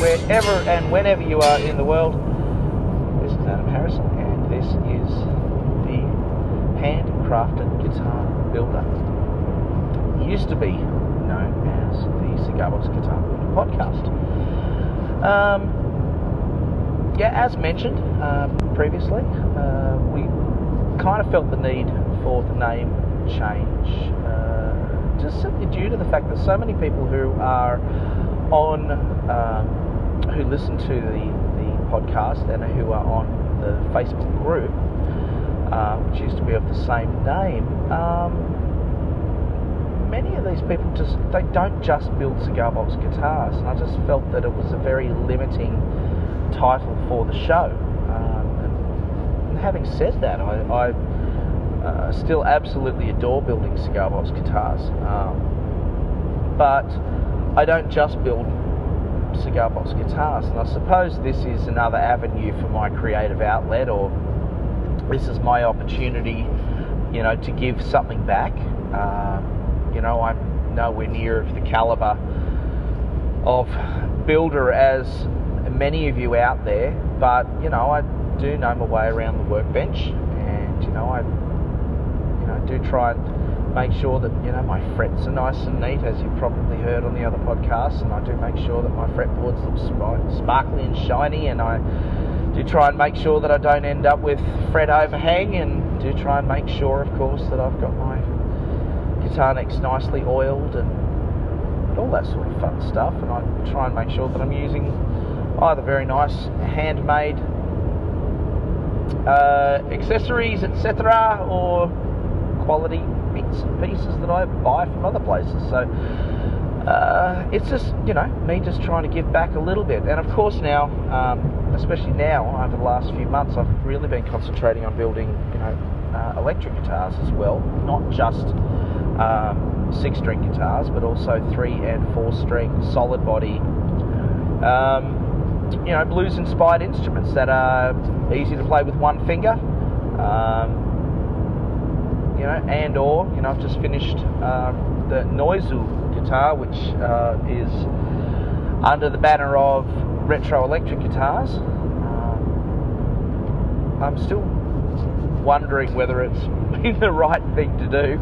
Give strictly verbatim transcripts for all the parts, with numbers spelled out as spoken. wherever and whenever you are in the world. This is Adam Harrison, and this is the Handcrafted Guitar Builder. It used to be known as the Cigarbox Guitar Builder Podcast. Um, yeah, as mentioned uh, previously, uh, we kind of felt the need for the name change. Uh, just simply due to the fact that so many people who are on, um, who listen to the, the podcast and who are on the Facebook group, uh, which used to be of the same name, um, many of these people just, they don't just build Cigarbox guitars, and I just felt that it was a very limiting title for the show. Um, and having said that, I, I Uh, still absolutely adore building Cigarbox guitars, um, but I don't just build Cigarbox guitars, and I suppose this is another avenue for my creative outlet, or this is my opportunity, you know, to give something back. Um, you know, I'm nowhere near of the caliber of builder as many of you out there, but you know, I do know my way around the workbench, and you know, I I do try and make sure that, you know, my frets are nice and neat, as you've probably heard on the other podcasts, and I do make sure that my fretboards look sparkly and shiny, and I do try and make sure that I don't end up with fret overhang, and do try and make sure, of course, that I've got my guitar necks nicely oiled and all that sort of fun stuff, and I try and make sure that I'm using either very nice handmade uh, accessories, et cetera, or quality bits and pieces that I buy from other places. So uh, it's just, you know, me just trying to give back a little bit. And of course now, um, especially now, over the last few months, I've really been concentrating on building, you know, uh, electric guitars as well, not just um, six-string guitars, but also three and four-string solid body, um, you know, blues-inspired instruments that are easy to play with one finger. Um, You know, and or, you know, I've just finished um, the Noizu guitar, which uh, is under the banner of Retro Electric Guitars. Um, I'm still wondering whether it's been the right thing to do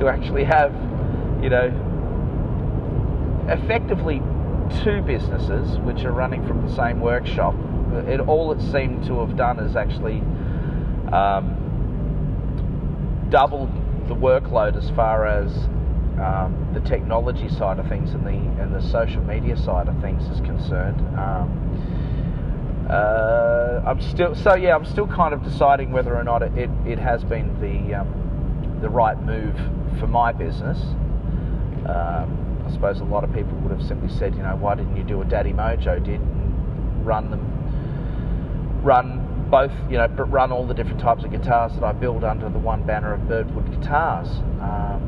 to actually have, you know, effectively two businesses which are running from the same workshop. It, all it seemed to have done is actually Um, doubled the workload as far as um, the technology side of things and the and the social media side of things is concerned. Um, uh, I'm still so yeah. I'm still kind of deciding whether or not it, it, it has been the um, the right move for my business. Um, I suppose a lot of people would have simply said, you know, why didn't you do what Daddy Mojo did and run them run. both, you know, but run all the different types of guitars that I build under the one banner of Birdwood Guitars. Um,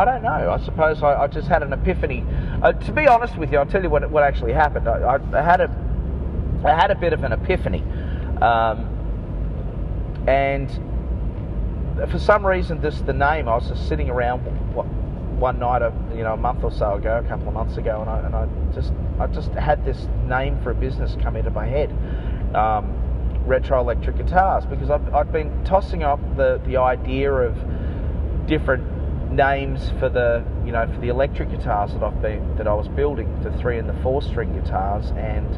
I don't know. I suppose I, I just had an epiphany. Uh, to be honest with you, I'll tell you what what actually happened. I, I had a I had a bit of an epiphany, um, and for some reason, this the name. I was just sitting around what, one night, a, you know, a month or so ago, a couple of months ago, and I and I just. I just had this name for a business come into my head, um, Retro Electric Guitars, because I've, I've been tossing up the, the idea of different names for the, you know, for the electric guitars that I've been that I was building, the three and the four string guitars, and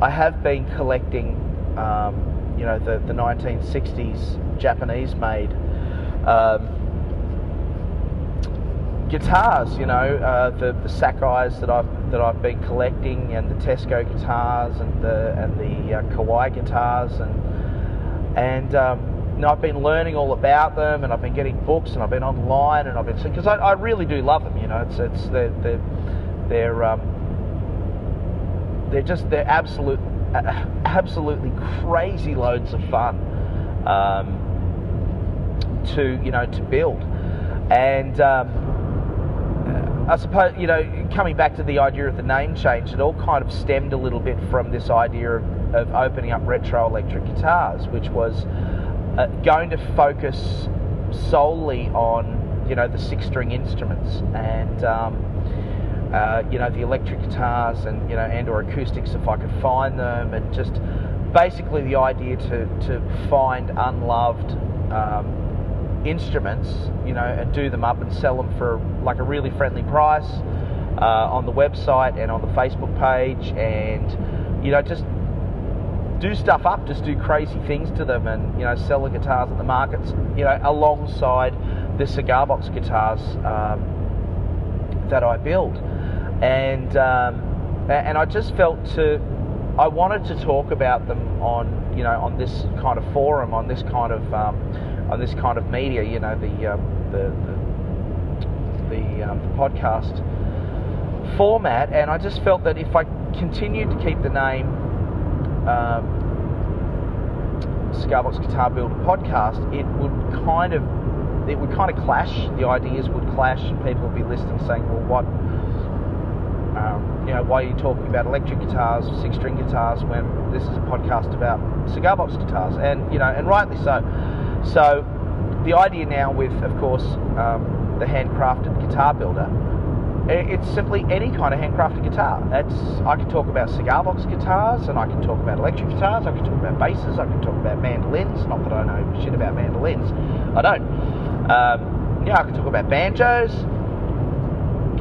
I have been collecting, um, you know, the, the nineteen sixties Japanese made Um, guitars, you know, uh, the, the Sakai's that I've that I've been collecting, and the Tesco guitars, and the and the uh, Kawai guitars, and and um, you know, I've been learning all about them, and I've been getting books, and I've been online, and I've been because I, I really do love them, you know. It's it's they're they're they're, um, they're just they're absolute uh, absolutely crazy loads of fun um, to you know to build, and Um, I suppose, you know, coming back to the idea of the name change, it all kind of stemmed a little bit from this idea of, of opening up Retro Electric Guitars, which was uh, going to focus solely on, you know, the six-string instruments. And um, uh, you know, the electric guitars and, you know, and or acoustics if I could find them, and just basically the idea to, to find unloved um, instruments, you know, and do them up and sell them for like a really friendly price uh, on the website and on the Facebook page, and, you know, just do stuff up, just do crazy things to them, and, you know, sell the guitars at the markets, you know, alongside the Cigarbox guitars um, that I build. And um, and I just felt to, I wanted to talk about them on, you know, on this kind of forum, on this kind of um, on this kind of media, you know, the um, the the, the, um, the podcast format. And I just felt that if I continued to keep the name Um, Cigarbox Guitar Builder Podcast, it would kind of, it would kind of clash. The ideas would clash, and people would be listening, saying, "Well, what? Um, you know, why are you talking about electric guitars, six-string guitars, when this is a podcast about Cigarbox guitars?" And, you know, and rightly so. So, the idea now with, of course, um, the Handcrafted Guitar Builder. It's simply any kind of handcrafted guitar. That's, I can talk about Cigarbox guitars, and I can talk about electric guitars, I can talk about basses, I can talk about mandolins. Not that I know shit about mandolins. I don't. Um, yeah, I can talk about banjos.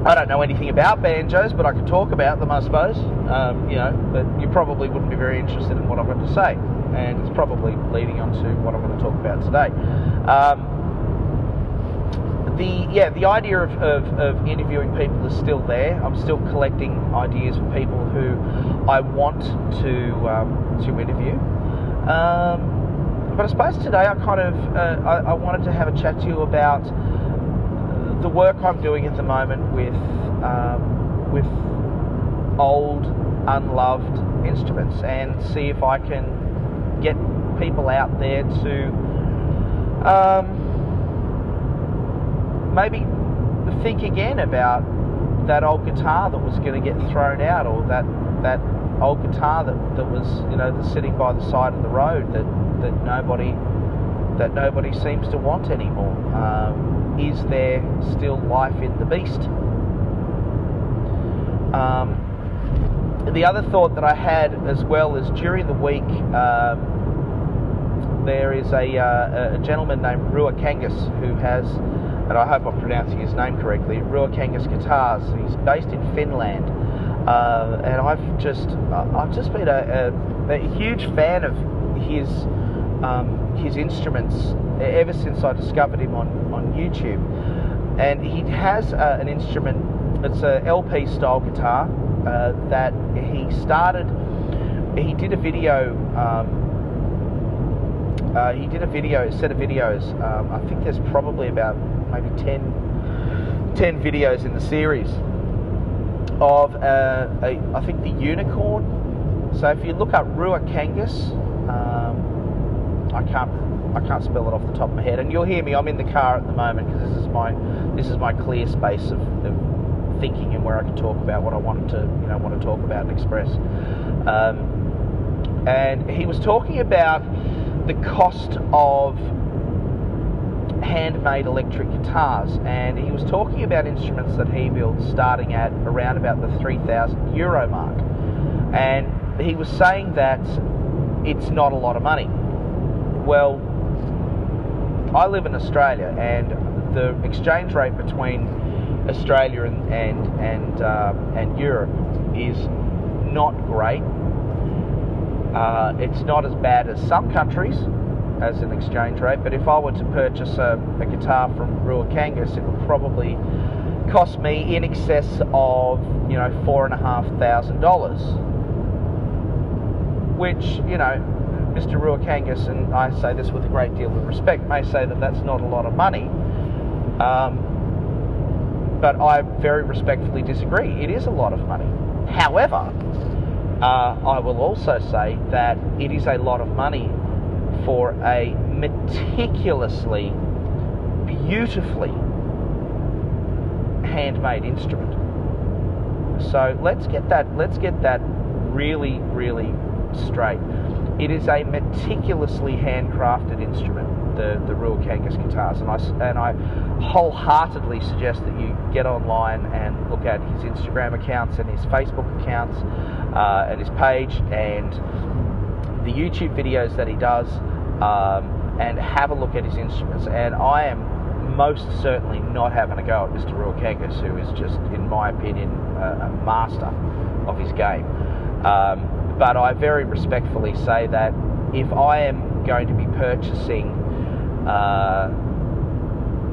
I don't know anything about banjos, but I can talk about them, I suppose. Um, you know, but you probably wouldn't be very interested in what I'm going to say. And it's probably leading on to what I'm going to talk about today. Um, The yeah, the idea of, of, of interviewing people is still there. I'm still collecting ideas from people who I want to um, to interview. Um, but I suppose today I kind of uh, I, I wanted to have a chat to you about the work I'm doing at the moment with um, with old, unloved instruments, and see if I can get people out there to. Um, Maybe think again about that old guitar that was going to get thrown out, or that that old guitar that, that was, you know, that's sitting by the side of the road that, that nobody that nobody seems to want anymore. Um, is there still life in the beast? Um, the other thought that I had as well is during the week um, there is a, uh, a gentleman named Ruokangas who has, and I hope I'm pronouncing his name correctly, Ruokangas Guitars. He's based in Finland, uh, and I've just, I've just been a, a, a huge fan of his, um, his instruments ever since I discovered him on, on YouTube. And he has uh, an instrument, it's a L P style guitar uh, that he started, he did a video, um, Uh, he did a video, a set of videos, um, I think there's probably about maybe ten, ten videos in the series of, uh, a, I think, the unicorn. So if you look up Ruokangas, um, I can't, I can't spell it off the top of my head, and you'll hear me, I'm in the car at the moment, because this is my, this is my clear space of, of thinking and where I can talk about what I wanted to, you know, want to talk about and express. Um, and he was talking about the cost of handmade electric guitars, and he was talking about instruments that he builds starting at around about the three thousand euro mark, and he was saying that it's not a lot of money. Well, I live in Australia, and the exchange rate between Australia and and and, uh, and Europe is not great. Uh, it's not as bad as some countries as an exchange rate, but if I were to purchase a, a guitar from Ruokangas, it would probably cost me in excess of, you know, four and a half thousand dollars, which, you know, Mister Ruokangas, and I say this with a great deal of respect, may say that that's not a lot of money, um, but I very respectfully disagree. It is a lot of money. However, Uh, I will also say that it is a lot of money for a meticulously, beautifully handmade instrument. So let's get that, let's get that really, really straight. It is a meticulously handcrafted instrument, the, the Ruokangas guitars, and I, and I wholeheartedly suggest that you get online and look at his Instagram accounts and his Facebook accounts uh, and his page and the YouTube videos that he does, um, and have a look at his instruments. And I am most certainly not having a go at Mister Ruokangas, who is just, in my opinion, a, a master of his game. Um, But I very respectfully say that if I am going to be purchasing, uh,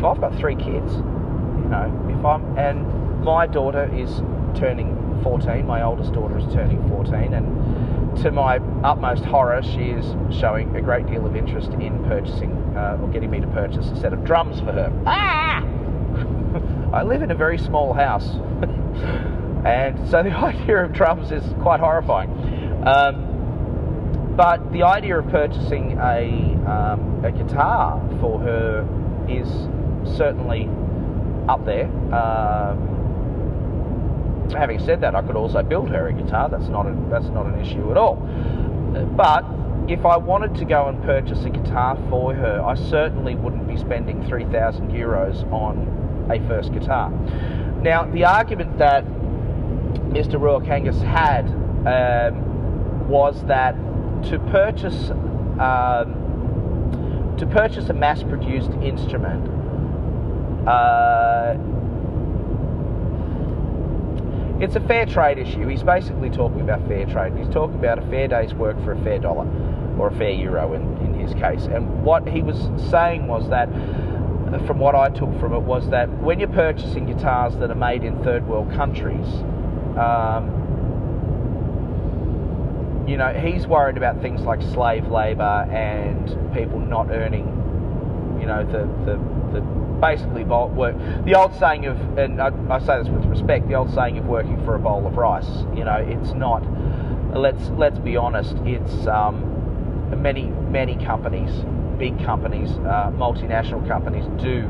well, I've got three kids, you know, if I'm, and my daughter is turning fourteen, my oldest daughter is turning fourteen, and to my utmost horror, she is showing a great deal of interest in purchasing, uh, or getting me to purchase a set of drums for her. Ah! I live in a very small house, and so the idea of drums is quite horrifying. Um, but the idea of purchasing a, um, a guitar for her is certainly up there. Um, having said that, I could also build her a guitar. That's not a, that's not an issue at all. But if I wanted to go and purchase a guitar for her, I certainly wouldn't be spending three thousand euros on a first guitar. Now, the argument that Mister Ruokangas had um, was that to purchase um, to purchase a mass-produced instrument, uh, it's a fair trade issue. He's basically talking about fair trade. He's talking about a fair day's work for a fair dollar, or a fair euro in, in his case. And what he was saying was that, from what I took from it, was that when you're purchasing guitars that are made in third world countries, um, you know, he's worried about things like slave labour and people not earning, you know, the, the, the basically work. The old saying of, and I, I say this with respect, the old saying of working for a bowl of rice. You know, it's not, let's let's be honest, it's um, many, many companies, big companies, uh, multinational companies do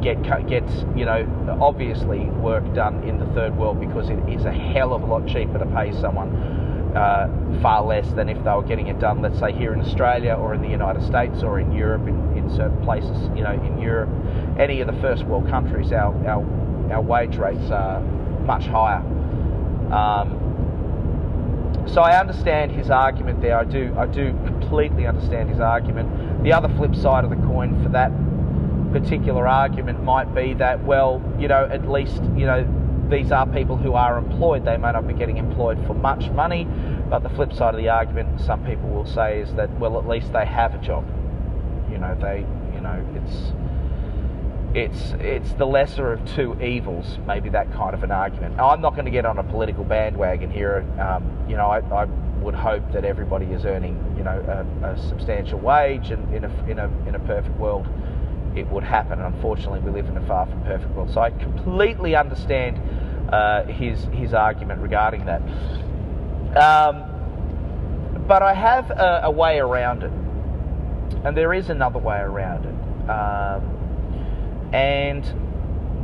get, get, you know, obviously work done in the third world because it is a hell of a lot cheaper to pay someone Uh, far less than if they were getting it done, let's say, here in Australia or in the United States or in Europe, in, in certain places, you know, in Europe, any of the first world countries, our our, our wage rates are much higher. Um, so I understand his argument there. I do, I do completely understand his argument. The other flip side of the coin for that particular argument might be that, well, you know, at least, you know, these are people who are employed. They may not be getting employed for much money, but the flip side of the argument, some people will say, is that, well, at least they have a job. You know, they, you know, it's it's it's the lesser of two evils. Maybe that kind of an argument. Now, I'm not going to get on a political bandwagon here. Um, you know, I, I would hope that everybody is earning, you know, a, a substantial wage, and in a in a in a perfect world, it would happen. And unfortunately, we live in a far from perfect world. So I completely understand uh, his his argument regarding that. Um, but I have a, a way around it, and there is another way around it. Um, and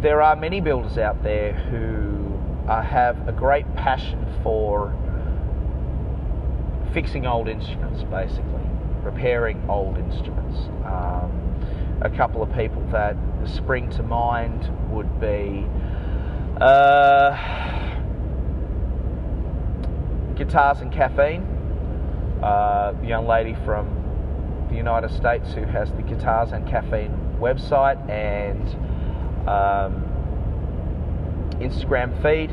there are many builders out there who uh, have a great passion for fixing old instruments, basically repairing old instruments. Um, A couple of people that spring to mind would be uh, Guitars and Caffeine, uh, the young lady from the United States who has the Guitars and Caffeine website and um, Instagram feed.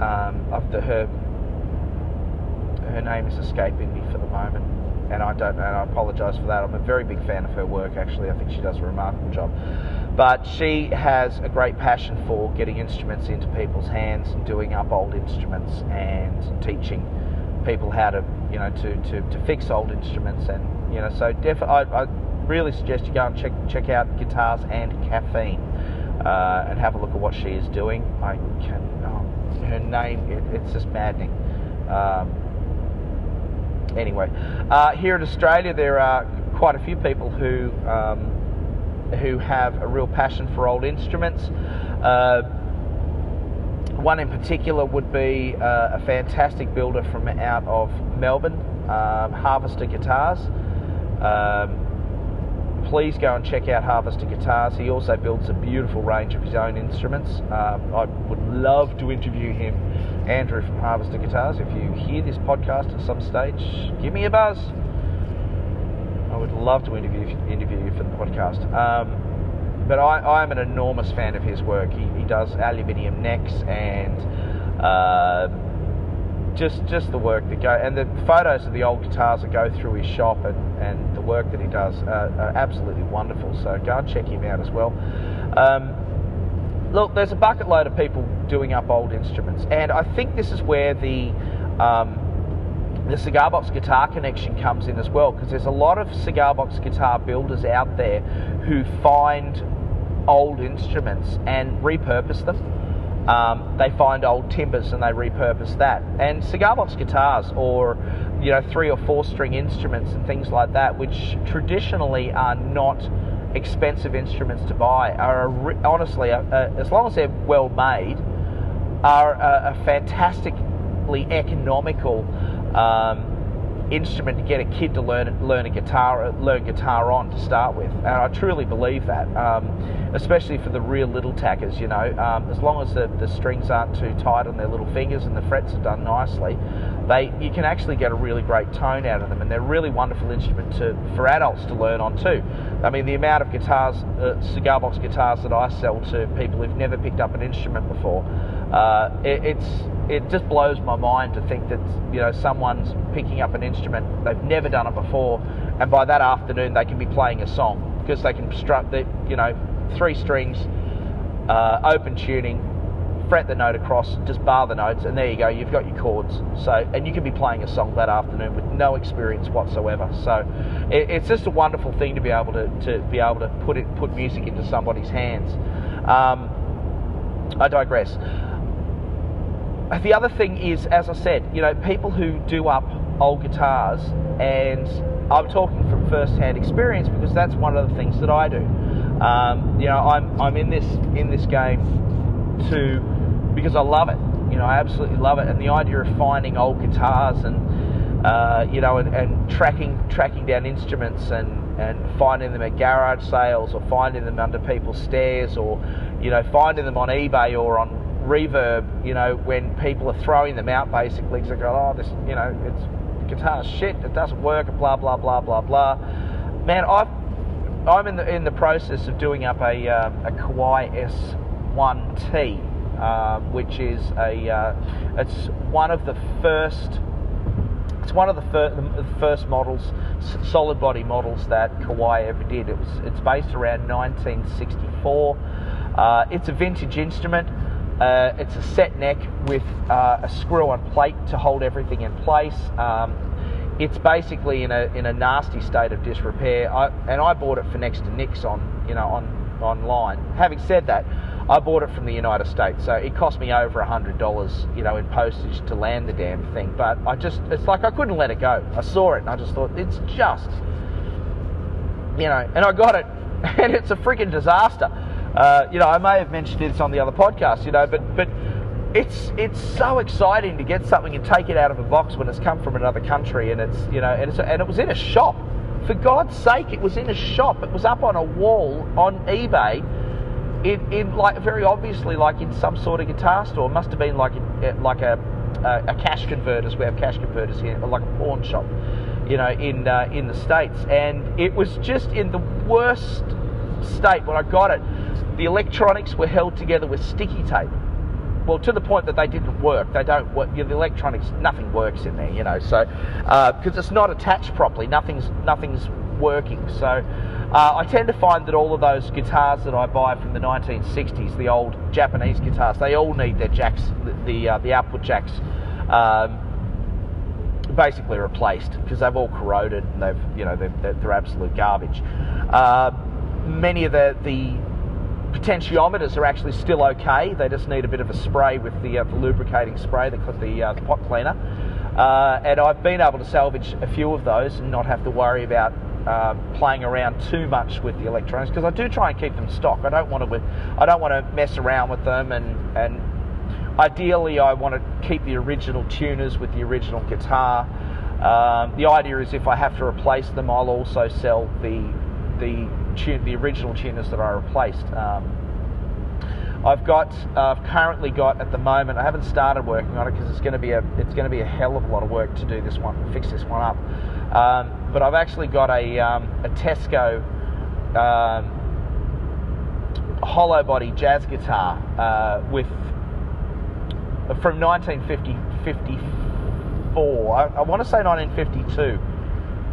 Um, after her, her name is escaping me for the moment. And I don't, and I apologise for that. I'm a very big fan of her work, actually. I think she does a remarkable job. But she has a great passion for getting instruments into people's hands and doing up old instruments and teaching people how to, you know, to, to, to fix old instruments. And, you know, so def- I, I really suggest you go and check check out Guitars and Caffeine uh, and have a look at what she is doing. I can, oh, her name, it, it's just maddening. Um, Anyway, uh, here in Australia, there are quite a few people who um, who have a real passion for old instruments. Uh, One in particular would be uh, a fantastic builder from out of Melbourne, um, Harvester Guitars. Um, please go and check out Harvester Guitars. He also builds a beautiful range of his own instruments. Um, I would love to interview him. Andrew from Harvester Guitars, if you hear this podcast at some stage, give me a buzz. I would love to interview interview you for the podcast. Um, But I am an enormous fan of his work. He, he does aluminium necks and uh, just just the work that go and the photos of the old guitars that go through his shop and, and the work that he does are, are absolutely wonderful. So go and check him out as well. Um, look, there's a bucket load of people doing up old instruments, and I think this is where the um, the Cigarbox guitar connection comes in as well, because there's a lot of Cigarbox guitar builders out there who find old instruments and repurpose them. Um, they find old timbers and they repurpose that. And Cigarbox guitars, or you know, three or four string instruments and things like that, which traditionally are not expensive instruments to buy, are a, honestly, a, a, as long as they're well made, are a, a fantastically economical Um, instrument to get a kid to learn learn a guitar learn guitar on to start with, and I truly believe that, um, especially for the real little tackers, you know, um, as long as the, the strings aren't too tight on their little fingers and the frets are done nicely, they you can actually get a really great tone out of them, and they're a really wonderful instrument to for adults to learn on too. I mean, the amount of guitars, uh, Cigarbox guitars that I sell to people who've never picked up an instrument before, uh, it, it's it just blows my mind to think that, you know, someone's picking up an instrument, they've never done it before, and by that afternoon they can be playing a song because they can strut the, you know, three strings, uh, open tuning, fret the note across, just bar the notes, and there you go, you've got your chords. So, and you can be playing a song that afternoon with no experience whatsoever. So it, it's just a wonderful thing to be able to, to be able to put it put music into somebody's hands. Um, I digress. The other thing is, as I said, you know, people who do up old guitars, and I'm talking from first-hand experience because that's one of the things that I do. Um, you know, I'm I'm in this in this game to because I love it. You know, I absolutely love it, and the idea of finding old guitars and uh, you know, and, and tracking tracking down instruments and. and finding them at garage sales, or finding them under people's stairs, or you know, finding them on eBay or on Reverb, you know, when people are throwing them out basically because they go, oh, this, you know, it's guitar's shit, it doesn't work, blah blah blah blah blah. Man, I've, I'm in the in the process of doing up a um, a Kawai S one T, uh, which is a uh, it's one of the first. It's one of the, fir- the first models, solid body models that Kawai ever did. It was, it's based around nineteen sixty-four. Uh, it's a vintage instrument. Uh, it's a set neck with uh, a screw-on plate to hold everything in place. Um, it's basically in a in a nasty state of disrepair. I, and I bought it for next to nix on you know on online. Having said that, I bought it from the United States, so it cost me over one hundred dollars, you know, in postage to land the damn thing. But I just, it's like I couldn't let it go. I saw it and I just thought, it's just, you know, and I got it, and it's a freaking disaster. Uh, you know, I may have mentioned this on the other podcast, you know, but, but it's it's so exciting to get something and take it out of a box when it's come from another country, and it's, you know, and, it's, and it was in a shop. For God's sake, it was in a shop. It was up on a wall on eBay. It, it like very obviously like in some sort of guitar store. It must have been like a, like a a, a cash converters. We have cash converters here, or like a pawn shop, you know, in uh, in the States. And it was just in the worst state when I got it. The electronics were held together with sticky tape. Well, to the point that they didn't work. They don't work. You know, the electronics, nothing works in there, you know. So because uh, it's not attached properly, nothing's nothing's working. So. Uh, I tend to find that all of those guitars that I buy from the nineteen sixties, the old Japanese guitars, they all need their jacks, the the, uh, the output jacks, um, basically replaced because they've all corroded and they've, you know, they're, they're, they're absolute garbage. Uh, many of the the potentiometers are actually still okay. They just need a bit of a spray with the, uh, the lubricating spray, the the, uh, the pot cleaner. Uh, and I've been able to salvage a few of those and not have to worry about Uh, playing around too much with the electronics, because I do try and keep them stock. I don't want to I don't want to mess around with them and and Ideally, I want to keep the original tuners with the original guitar. Um, the idea is if I have to replace them, I'll also sell the the tune, the original tuners that I replaced. Um, I've got, uh, I've currently got at the moment. I haven't started working on it because it's going to be a, it's going to be a hell of a lot of work to do this one, fix this one up. Um, but I've actually got a, um, a Tesco um, hollow body jazz guitar uh, with from nineteen fifty-four. I, I want to say nineteen fifty-two.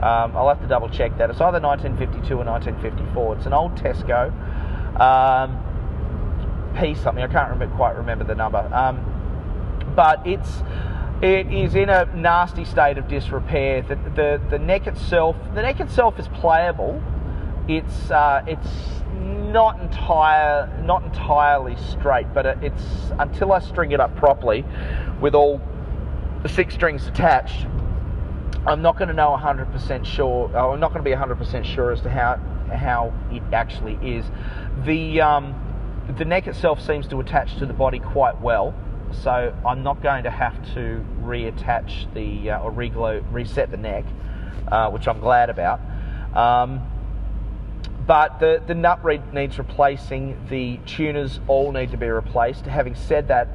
Um, I'll have to double check that. It's either nineteen fifty-two or nineteen fifty-four. It's an old Tesco. Um, P something, I can't remember, quite remember the number, um, but it's it is in a nasty state of disrepair. The the, the neck itself, the neck itself is playable. It's uh, it's not entire not entirely straight, but it's until I string it up properly, with all the six strings attached, I'm not going to know one hundred percent sure. I'm not going to be one hundred percent sure as to how how it actually is. The um, The neck itself seems to attach to the body quite well, so I'm not going to have to reattach the uh, or re-glue, reset the neck, uh, which I'm glad about. Um, but the, the nut reed needs replacing. The tuners all need to be replaced. Having said that,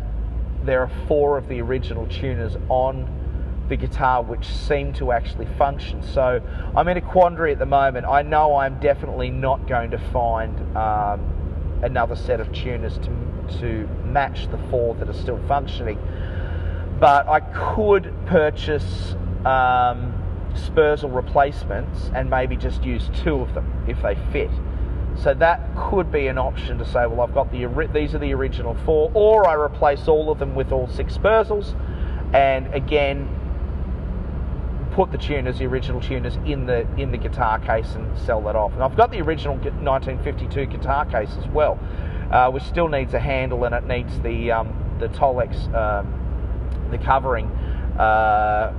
there are four of the original tuners on the guitar which seem to actually function. So I'm in a quandary at the moment. I know I'm definitely not going to find... Um, another set of tuners to to match the four that are still functioning, but I could purchase um, Spursal replacements and maybe just use two of them if they fit. So that could be an option to say, well, I've got the these are the original four, or I replace all of them with all six Spursals, and again put the tuners, the original tuners, in the in the guitar case and sell that off. And I've got the original nineteen fifty-two guitar case as well, uh, which still needs a handle and it needs the um, the Tolex, um, the covering, uh,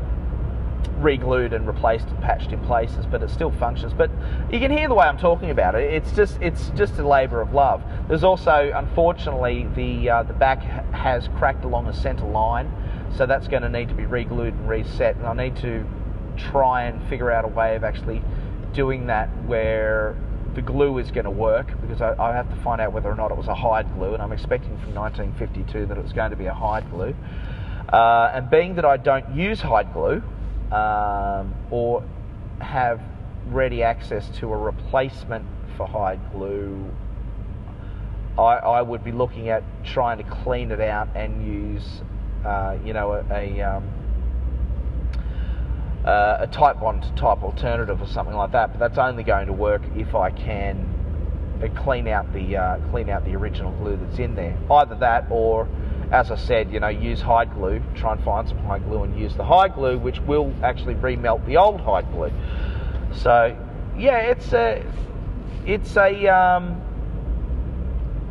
re-glued and replaced and patched in places, but it still functions. But you can hear the way I'm talking about it. It's just it's just a labour of love. There's also, unfortunately, the uh, the back has cracked along the centre line, so that's going to need to be re-glued and reset, and I need to try and figure out a way of actually doing that where the glue is going to work, because I, I have to find out whether or not it was a hide glue, and I'm expecting from nineteen fifty-two that it was going to be a hide glue. Uh, and being that I don't use hide glue um, or have ready access to a replacement for hide glue, I, I would be looking at trying to clean it out and use, uh, you know, a... a um, Uh, a type one type alternative or something like that, but that's only going to work if I can clean out the uh, clean out the original glue that's in there. Either that, or as I said, you know, use hide glue. Try and find some hide glue and use the hide glue, which will actually remelt the old hide glue. So, yeah, it's a it's a um,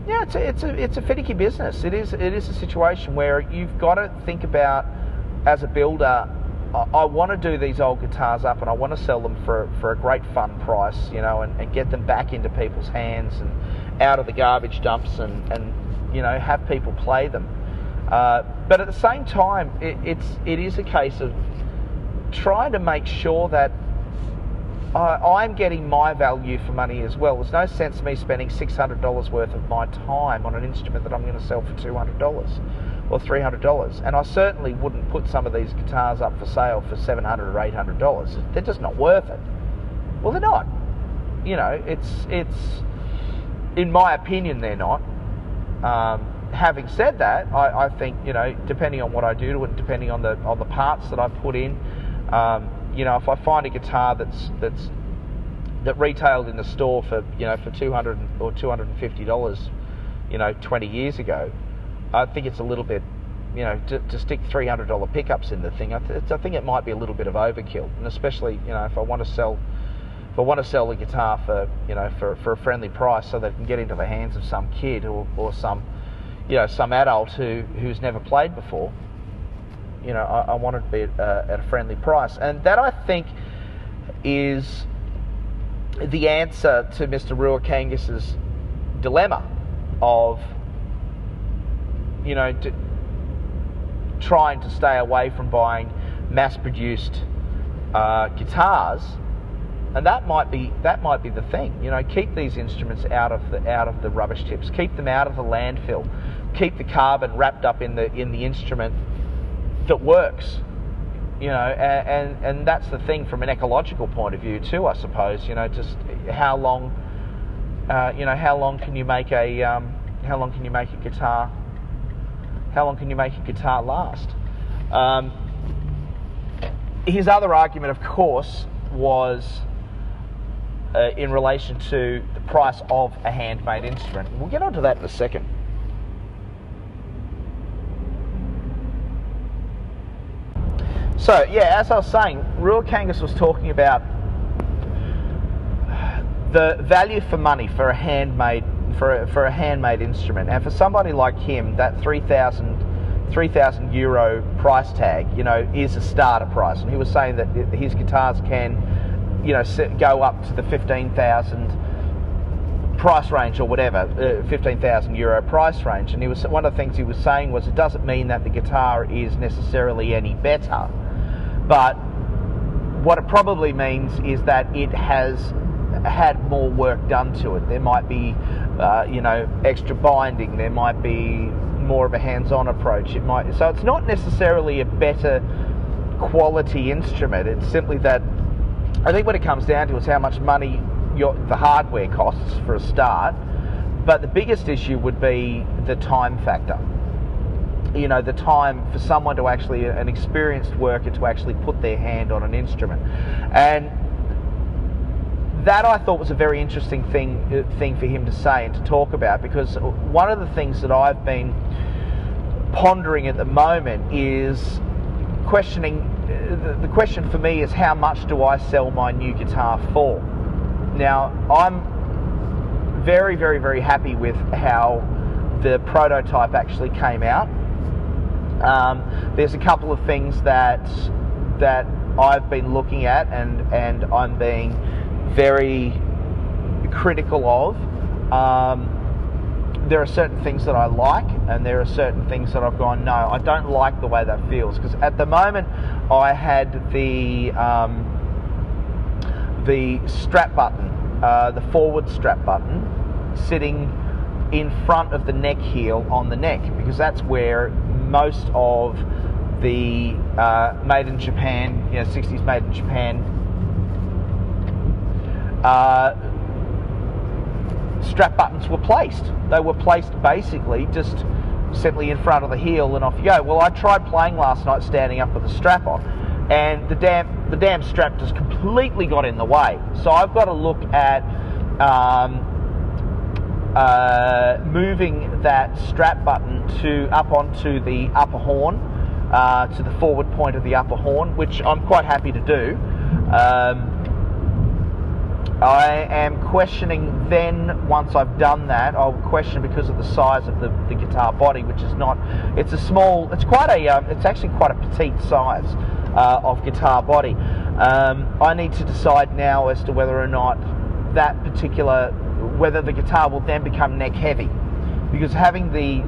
yeah, it's a, it's a it's a finicky business. It is it is a situation where you've got to think about, as a builder, I want to do these old guitars up and I want to sell them for, for a great fun price, you know, and, and get them back into people's hands and out of the garbage dumps and, and you know, have people play them. Uh, but at the same time, it, it's, it is a case of trying to make sure that I, I'm getting my value for money as well. There's no sense me spending six hundred dollars worth of my time on an instrument that I'm going to sell for two hundred dollars. Or three hundred dollars, and I certainly wouldn't put some of these guitars up for sale for seven hundred dollars or eight hundred dollars. They're just not worth it. Well, they're not. You know, it's it's in my opinion they're not. Um, having said that, I, I think, you know, depending on what I do to it, depending on the on the parts that I put in, um, you know, if I find a guitar that's that's that retailed in the store for you know for two hundred dollars or two hundred fifty dollars, you know, twenty years ago, I think it's a little bit, you know, to, to stick three hundred dollars pickups in the thing, I, th- I think it might be a little bit of overkill, and especially, you know, if I want to sell, if I want to sell the guitar for, you know, for, for a friendly price so that it can get into the hands of some kid or, or some, you know, some adult who, who's never played before, you know, I, I want it to be at, uh, at a friendly price, and that I think is the answer to Mister Ruokangas's dilemma of, you know, do, trying to stay away from buying mass-produced uh, guitars, and that might be that might be the thing. You know, keep these instruments out of the out of the rubbish tips. Keep them out of the landfill. Keep the carbon wrapped up in the in the instrument that works. You know, and, and and that's the thing from an ecological point of view too, I suppose. You know, just how long, uh, you know, how long can you make a um, how long can you make a guitar? How long can you make a guitar last? Um, his other argument, of course, was uh, in relation to the price of a handmade instrument. We'll get onto that in a second. So, yeah, as I was saying, Ruokangas was talking about the value for money for a handmade For a, for a handmade instrument, and for somebody like him, that three thousand euro price tag, you know, is a starter price. And he was saying that his guitars can, you know, go up to the fifteen thousand price range or whatever, uh, fifteen thousand euro price range. And he was one of the things he was saying was it doesn't mean that the guitar is necessarily any better, but what it probably means is that it has had more work done to it. There might be, uh, you know, extra binding. There might be more of a hands-on approach. It might, so it's not necessarily a better quality instrument. It's simply that I think what it comes down to is how much money your, the hardware costs for a start. But the biggest issue would be the time factor. You know, the time for someone to actually, an experienced worker to actually put their hand on an instrument. And that I thought was a very interesting thing thing for him to say and to talk about, because one of the things that I've been pondering at the moment is questioning, the question for me is how much do I sell my new guitar for? Now, I'm very, very, very happy with how the prototype actually came out. Um, there's a couple of things that that I've been looking at and, and I'm being very critical of. Um, there are certain things that I like, and there are certain things that I've gone, no, I don't like the way that feels. Because at the moment, I had the um, the strap button, uh, the forward strap button, sitting in front of the neck heel on the neck, because that's where most of the uh, made in Japan, you know, sixties made in Japan Uh, strap buttons were placed. They were placed basically just simply in front of the heel and off you go. Well, I tried playing last night standing up with the strap on, and the damn the damn strap just completely got in the way. So I've got to look at um, uh, moving that strap button to up onto the upper horn, uh, to the forward point of the upper horn, which I'm quite happy to do. Um, I am questioning then, once I've done that, I'll question because of the size of the, the guitar body, which is not, it's a small, it's quite a, um, it's actually quite a petite size uh, of guitar body. Um, I need to decide now as to whether or not that particular, whether the guitar will then become neck heavy, because having the,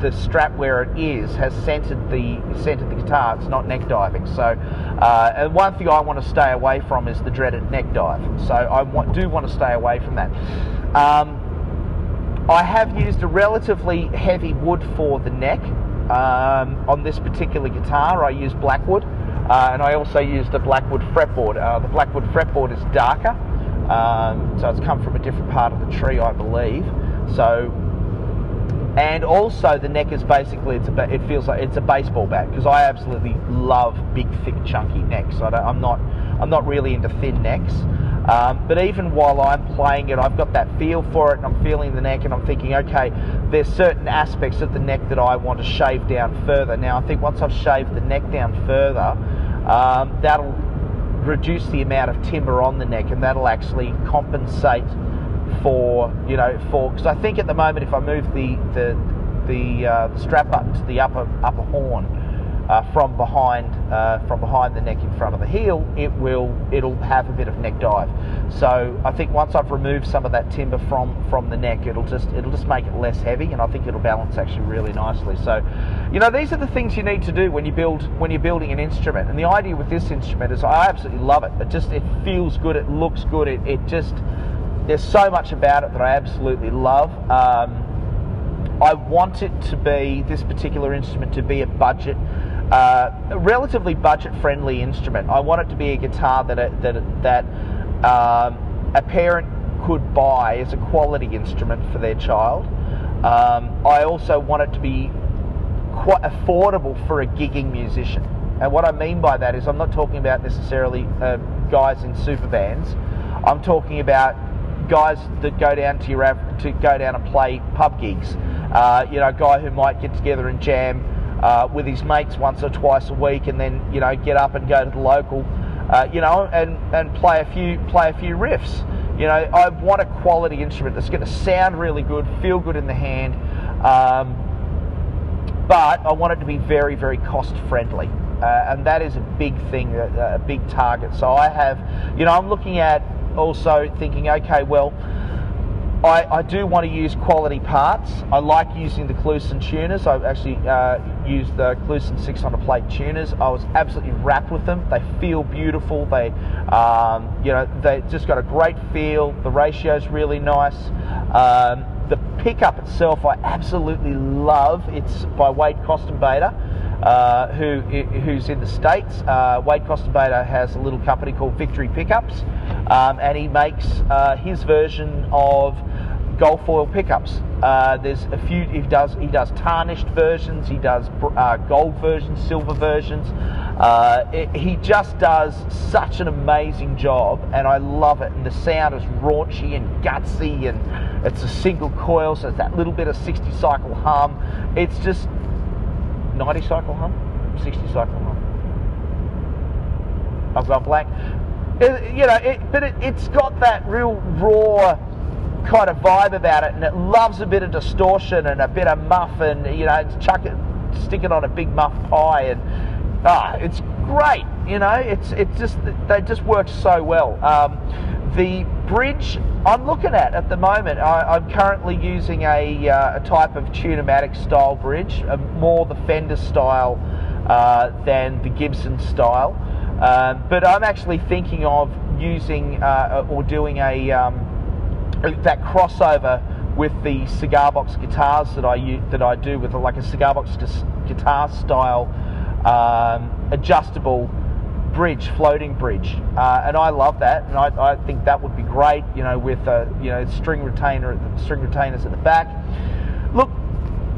the strap where it is has centered the, centered the guitar, it's not neck diving. So, uh, and one thing I want to stay away from is the dreaded neck dive. So I want, do want to stay away from that. Um, I have used a relatively heavy wood for the neck um, on this particular guitar. I used blackwood, uh, and I also used a blackwood fretboard. Uh, the blackwood fretboard is darker, um, so it's come from a different part of the tree, I believe. So. And also the neck is basically, it's a, it feels like it's a baseball bat, because I absolutely love big, thick, chunky necks. I don't, I'm not I'm not really into thin necks. Um, but even while I'm playing it, I've got that feel for it, and I'm feeling the neck, and I'm thinking, okay, there's certain aspects of the neck that I want to shave down further. Now, I think once I've shaved the neck down further, um, that'll reduce the amount of timber on the neck, and that'll actually compensate for, you know, for, because I think at the moment if I move the the the, uh, the strap button to the upper upper horn, uh, from behind, uh, from behind the neck in front of the heel, it will it'll have a bit of neck dive. So I think once I've removed some of that timber from from the neck, it'll just it'll just make it less heavy, and I think it'll balance actually really nicely. So, you know, these are the things you need to do when you build when you're building an instrument. And the idea with this instrument is I absolutely love it. It just it feels good. It looks good. It it just there's so much about it that I absolutely love. Um, I want it to be, this particular instrument, to be a budget, uh, a relatively budget-friendly instrument. I want it to be a guitar that a, that, that um, a parent could buy as a quality instrument for their child. Um, I also want it to be quite affordable for a gigging musician. And what I mean by that is I'm not talking about necessarily uh, guys in super bands. I'm talking about guys that go down to your av- to go down and play pub gigs. Uh, you know, a guy who might get together and jam uh, with his mates once or twice a week, and then, you know, get up and go to the local, uh, you know, and, and play a few play a few riffs. You know, I want a quality instrument that's going to sound really good, feel good in the hand, um, but I want it to be very, very cost friendly, uh, and that is a big thing, a, a big target. So I have, you know, I'm looking at also thinking, okay, well, I, I do want to use quality parts. I like using the Kluson tuners. I've actually uh, used the Kluson six hundred plate tuners. I was absolutely wrapped with them. They feel beautiful. They, um, you know, they just got a great feel. The ratio's really nice. Um, the pickup itself, I absolutely love. It's by Wade Custom Beta, uh, who who's in the States. Uh, Wade Custom Beta has a little company called Victory Pickups, um, and he makes uh, his version of gold foil pickups. Uh, there's a few. He does he does tarnished versions. He does uh, gold versions, silver versions. Uh, it, he just does such an amazing job, and I love it. And the sound is raunchy and gutsy, and it's a single coil, so it's that little bit of sixty cycle hum. It's just ninety cycle hum, sixty cycle hum. I've gone blank. It, you know, it, but it, it's got that real raw kind of vibe about it, and it loves a bit of distortion and a bit of muff, and, you know, chuck it, stick it on a big muff pie, and ah, it's great. You know, it's it's just they just work so well. Um, the bridge I'm looking at at the moment, I, I'm currently using a, uh, a type of Tune-o-matic style bridge, uh, more the Fender style uh, than the Gibson style. Um, but I'm actually thinking of using uh, or doing a um, that crossover with the Cigarbox guitars that I use, that I do with like a Cigarbox guitar style um, adjustable bridge, floating bridge, uh, and I love that, and I, I think that would be great. You know, with a, you know, string retainer, string retainers at the back. Look,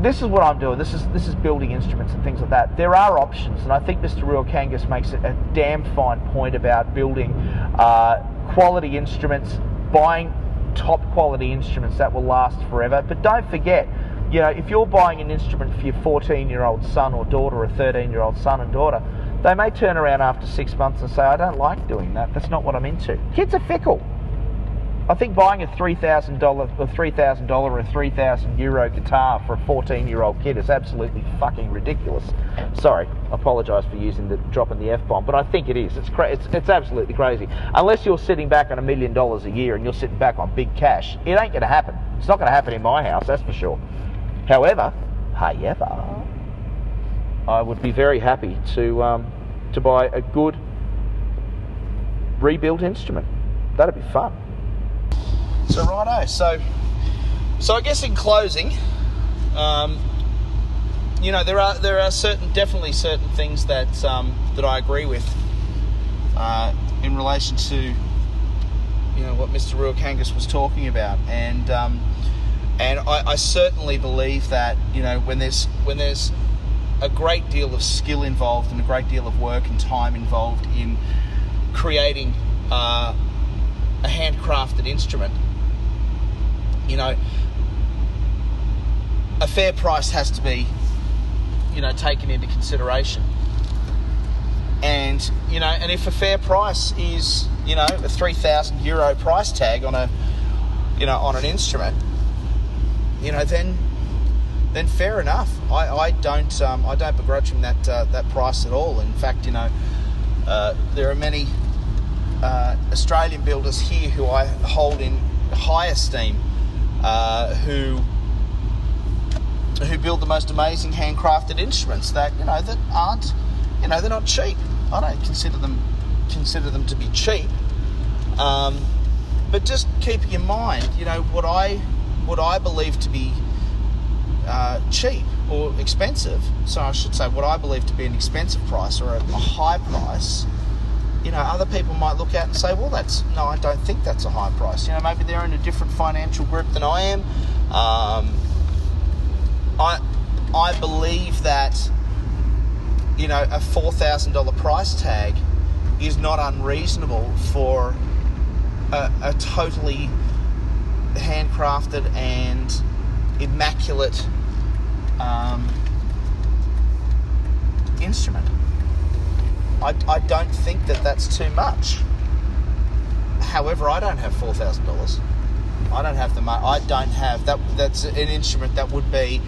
this is what I'm doing. This is this is building instruments and things like that. There are options, and I think Mister Ruokangas makes a, a damn fine point about building uh, quality instruments, buying top quality instruments that will last forever. But don't forget, you know, if you're buying an instrument for your fourteen year old son or daughter, or thirteen year old son and daughter, they may turn around after six months and say, I don't like doing that, that's not what I'm into. Kids are fickle. I think buying a three thousand dollars or three thousand dollars or three thousand euro guitar for a fourteen year old kid is absolutely fucking ridiculous. Sorry, I apologise for using the dropping the F-bomb, but I think it is. It's, cra- it's it's absolutely crazy. Unless you're sitting back on a million dollars a year and you're sitting back on big cash, it ain't going to happen. It's not going to happen in my house, that's for sure. However, however, I would be very happy to um, to buy a good rebuilt instrument. That'd be fun. So righto, so so I guess in closing, um, you know, there are there are certain definitely certain things that um, that I agree with uh, in relation to, you know, what Mister Ruokangas was talking about, and um, and I, I certainly believe that, you know, when there's when there's a great deal of skill involved and a great deal of work and time involved in creating uh, a handcrafted instrument, you know, a fair price has to be, you know, taken into consideration. And, you know, and if a fair price is, you know, a three thousand euro price tag on a, you know, on an instrument, you know, then then fair enough. I, I don't um, I don't begrudge him that uh, that price at all. In fact, you know, uh, there are many uh, Australian builders here who I hold in high esteem, uh, who who build the most amazing handcrafted instruments that you know that aren't you know they're not cheap. I don't consider them consider them to be cheap. Um, but just keeping in mind, you know, what I what I believe to be Uh, cheap or expensive, so I should say what I believe to be an expensive price or a, a high price, you know, other people might look at and say, well, that's, no, I don't think that's a high price. You know, maybe they're in a different financial group than I am. Um, I I believe that, you know, a four thousand dollars price tag is not unreasonable for a, a totally handcrafted and immaculate Um, instrument. I, I don't think that that's too much. However, I don't have four thousand dollars. I don't have the money. I don't have that. That's an instrument that would be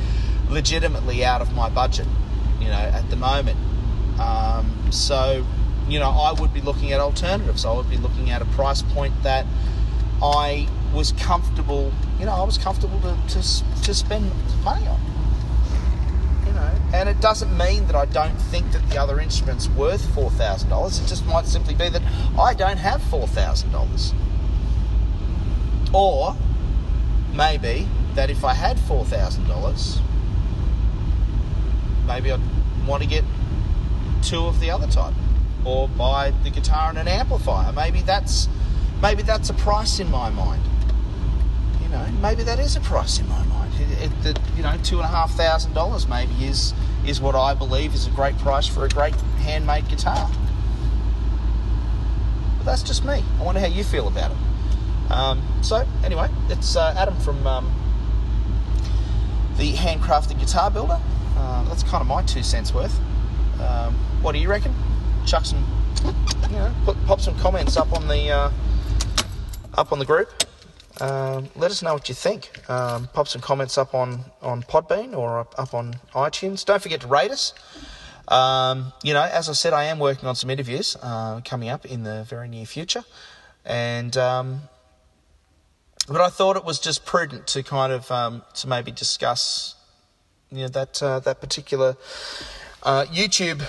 legitimately out of my budget, you know, at the moment. Um, so, you know, I would be looking at alternatives. I would be looking at a price point that I was comfortable. You know, I was comfortable to to, to spend money on. And it doesn't mean that I don't think that the other instrument's worth four thousand dollars. It just might simply be that I don't have four thousand dollars. Or maybe that if I had four thousand dollars, maybe I'd want to get two of the other type or buy the guitar and an amplifier. Maybe that's maybe that's a price in my mind. You know, maybe that is a price in my mind. It, it, the, you know, two and a half thousand dollars maybe is is what I believe is a great price for a great handmade guitar. But that's just me. I wonder how you feel about it. Um, so anyway, it's uh, Adam from um, the Handcrafted Guitar Builder. Uh, that's kind of my two cents worth. Um, what do you reckon? Chuck some, you know, put, pop some comments up on the uh, up on the group. Um, let us know what you think. Um, pop some comments up on, on Podbean or up, up on iTunes. Don't forget to rate us. Um, you know, as I said, I am working on some interviews uh, coming up in the very near future. And um, but I thought it was just prudent to kind of um, to maybe discuss, you know, that uh, that particular uh, YouTube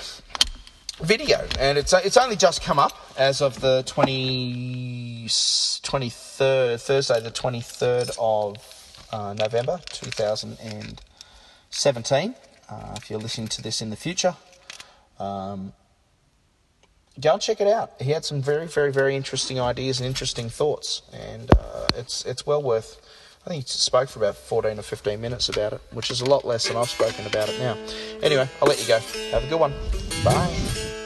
video, and it's it's only just come up as of the twenty, twenty-third, Thursday, the twenty-third of uh, November two thousand seventeen. Uh, if you're listening to this in the future, um, go and check it out. He had some very, very, very interesting ideas and interesting thoughts, and uh, it's it's well worth. I think he spoke for about fourteen or fifteen minutes about it, which is a lot less than I've spoken about it now. Anyway, I'll let you go. Have a good one. Bye.